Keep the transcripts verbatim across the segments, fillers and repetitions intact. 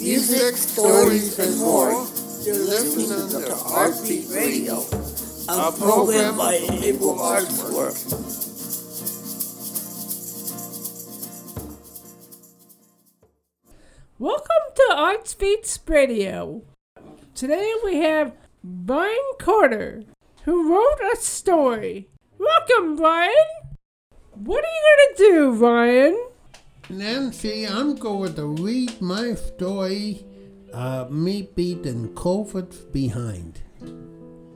music, stories, and more. You're listening to ArtsBeat Radio, a program by April ArtsWorks. Welcome to ArtsBeat Radio. Today we have Brian Carter, who wrote a story. Welcome, Brian. What are you going to do, Brian? Nancy, I'm going to read my story, uh, Me Beating Colford Behind.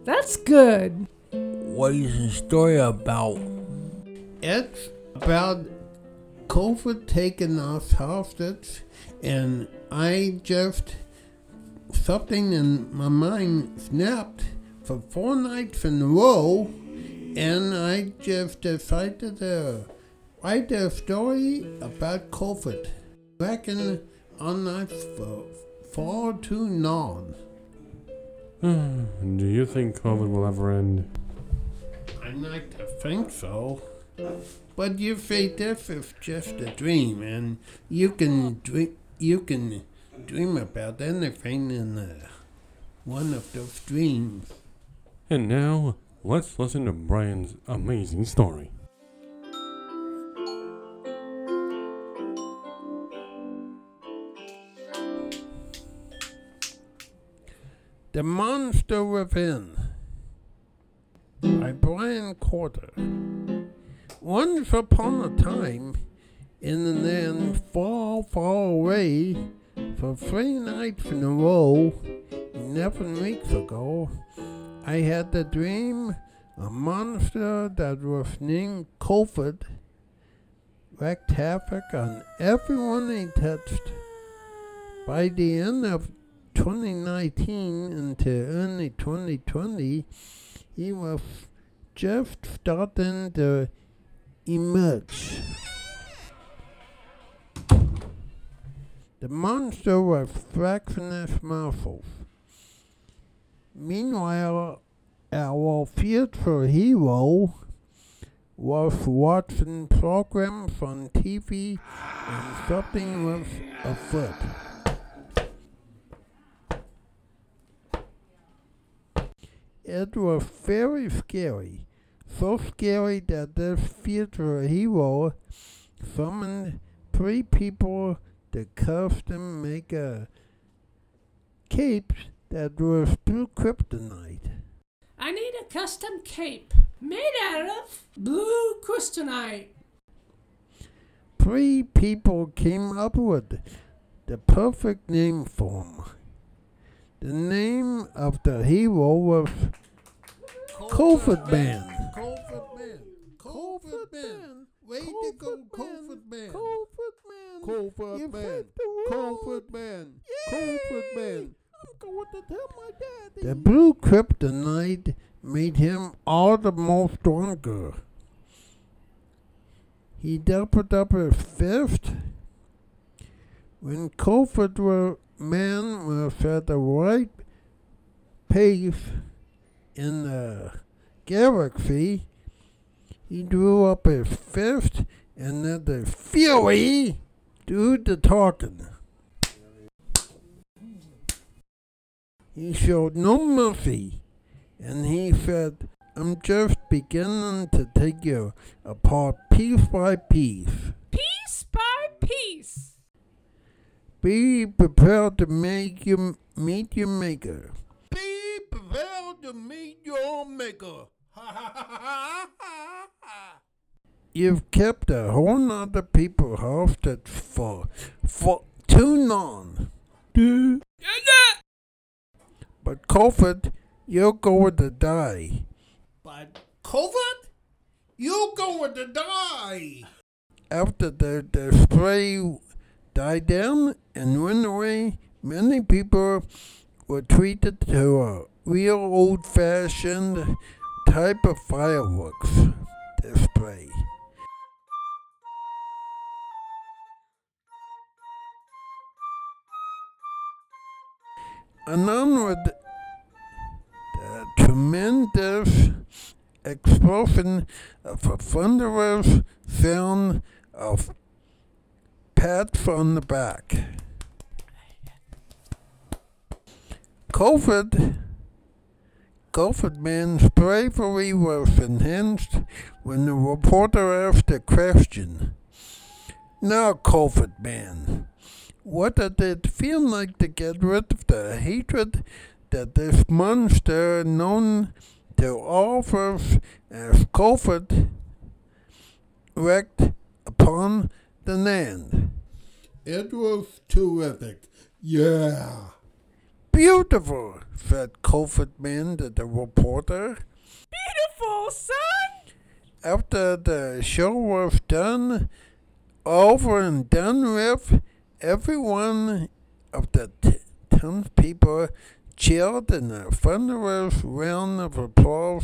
That's good. What is the story about? It's about Colford taking us hostage, and I just, something in my mind snapped for four nights in a row, and I just decided to write a story about Colford. Reckon I'm not for far too long. Do you think Colford will ever end? I'd like to think so. But you see, this is just a dream, and you can dream, you can dream about anything in uh, one of those dreams. And now, let's listen to Brian's amazing story. The Monster Within by Brian Carter. Once upon a time, in and then far, far away, for three nights in a row, eleven weeks ago, I had the dream a monster that was named Colford wreaked havoc on everyone he touched. By the end of twenty nineteen into early twenty twenty, he was just starting to emerge. The monster was fractionless muscles. Meanwhile, our fearful hero was watching programs on T V and something was afoot. It was very scary. So scary that this future hero summoned three people to custom make a cape that was blue kryptonite. I need a custom cape made out of blue kryptonite. Three people came up with the perfect name for him. The name of the hero was Colford Man. Colford Man. Colford Man. Way to go, Colford Man. Colford Man. Colford Man. Colford Man. Colford Man. I'm going to tell my daddy. The blue kryptonite made him all the more stronger. He doubled up his fist. When Colford Man was at the right pace in the galaxy, he drew up his fist, and then the fury do the talking. He showed no mercy, and he said, "I'm just beginning to take you apart piece by piece. Piece by piece. Be prepared to make you meet your maker." To meet your maker. You've kept a whole other people hostage for for too long. But Colford, you're going to die. But Colford, you're going to die. After the display died down and went away, many people were treated to a real old-fashioned type of fireworks display. Along with the tremendous explosion of a thunderous sound of pats on the back. Colford, Colford Man's bravery was enhanced when the reporter asked a question. Now, Colford Man, what did it feel like to get rid of the hatred that this monster known to all of us as Colford wreaked upon the land? It was terrific. Yeah. Beautiful, said Colford Man to the reporter. Beautiful, son! After the show was done, over and done with, every one of the t- townspeople cheered in a thunderous round of applause,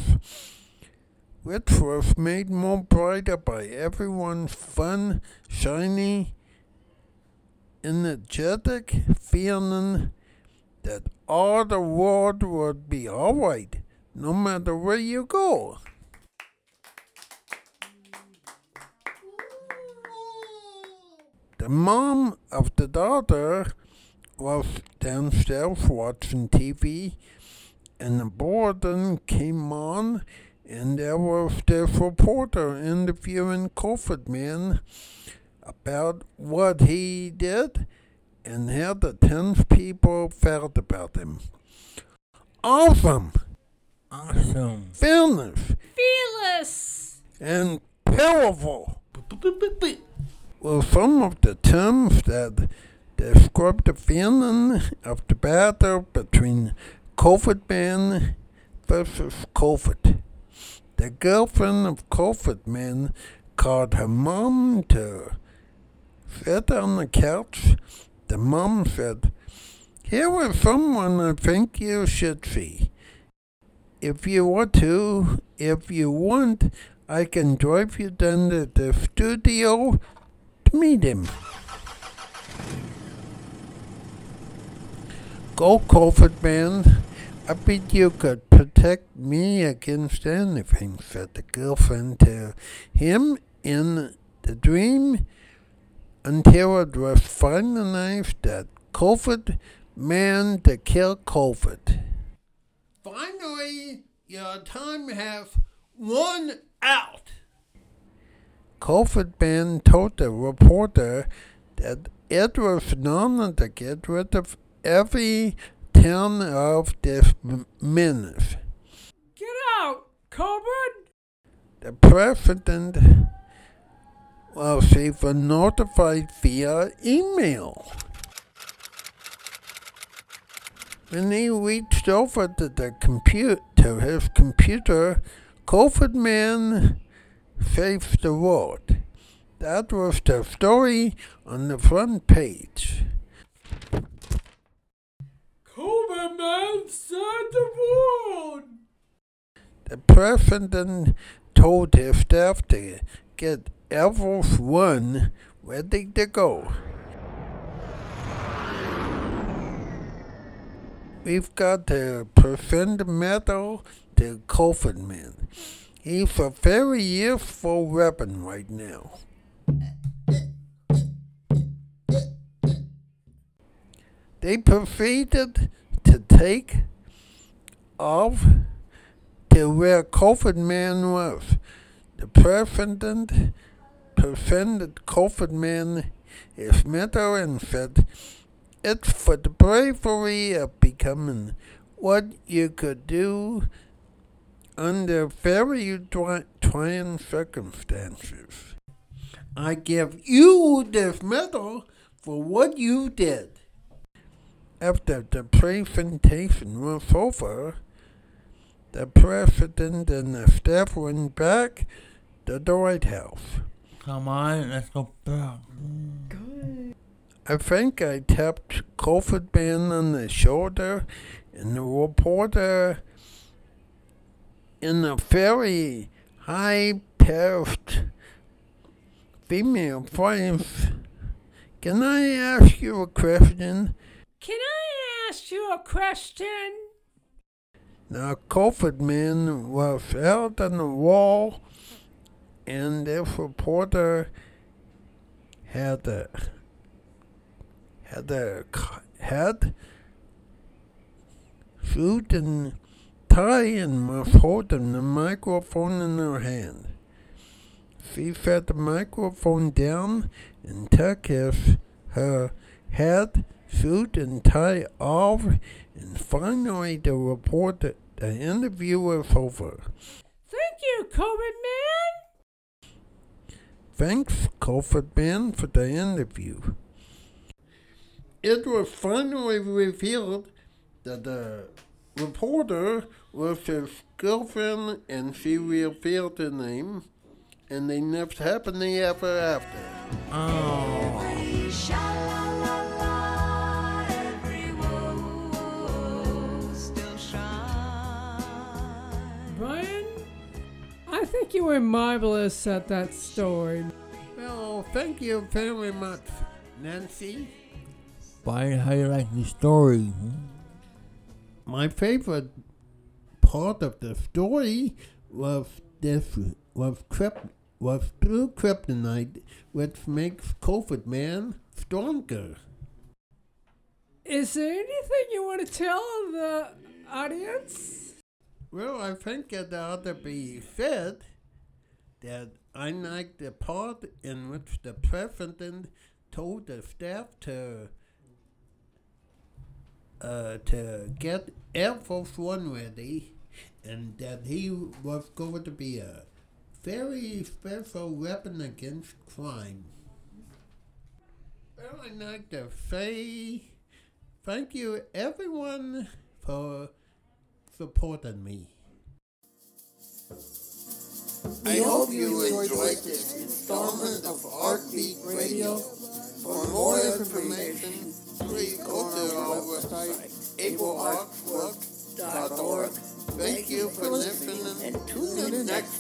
which was made more brighter by everyone's fun, shiny, energetic feeling that all the world would be all right, no matter where you go. The mom of the daughter was downstairs watching T V, and the bulletin came on, and there was this reporter interviewing Colford Man about what he did and how the townspeople felt about him. Awesome! Awesome! Fearless! Fearless! And powerful! Well, some of the terms that describe the feeling of the battle between Colford Man versus Colford. The girlfriend of Colford Man called her mom to sit on the couch. The mom said, "Here was someone I think you should see. If you want to, if you want, I can drive you down to the studio meet him." Go, Colford Man. I bet you could protect me against anything, said the girlfriend to him in the dream, until it was finalized that Colford Man to kill Colford. Finally, your time has run out. Colford Man told the reporter that it was an honor to get rid of every town of this m- menace. Get out, Colford! The president was even notified via email. When he reached over to the computer, to his computer, Colford Man saves the world. That was the story on the front page. Colford Man saved the world! The president told his staff to get everyone ready to go. We've got to present the medal to Colford Man. He's a very useful weapon right now. They proceeded to take off to where Colford Man was. The president presented Colford Man his medal and said, "It's for the bravery of becoming what you could do under very try- trying circumstances. I give you this medal for what you did." After the presentation was over, the president and the staff went back to the White House. Come on, let's go back. Good. I think I tapped Colford Man on the shoulder, and the reporter, in a very high-pitched female voice, "Can I ask you a question?" "Can I ask you a question?" Now, Colford Man was out on the wall, and this reporter had a had a had flute and tie and was holding the microphone in her hand. She set the microphone down and took his, her hat, suit, and tie off, and finally the report that the interview was over. Thank you, Colford Man! Thanks, Colford Man, for the interview. It was finally revealed that the reporter was his girlfriend, and she revealed her name, and they lived happily ever after. Oh. Brian, I think you were marvelous at that story. Well, thank you very much, Nancy. Brian, how do you like the story? My favorite part of the story was this was trip was through kryptonite, which makes Colford Man stronger. Is there anything you want to tell the audience? Well, I think it ought to be said that I like the part in which the president told the staff to Uh, to get Air Force One ready, and that he was going to be a very special weapon against crime. Well, I'd like to say thank you everyone for supporting me. I hope you enjoyed this installment of ArtsBeat Radio. For more information, please go to our website, April Arts Works dot org. Thank you for listening, and tune in next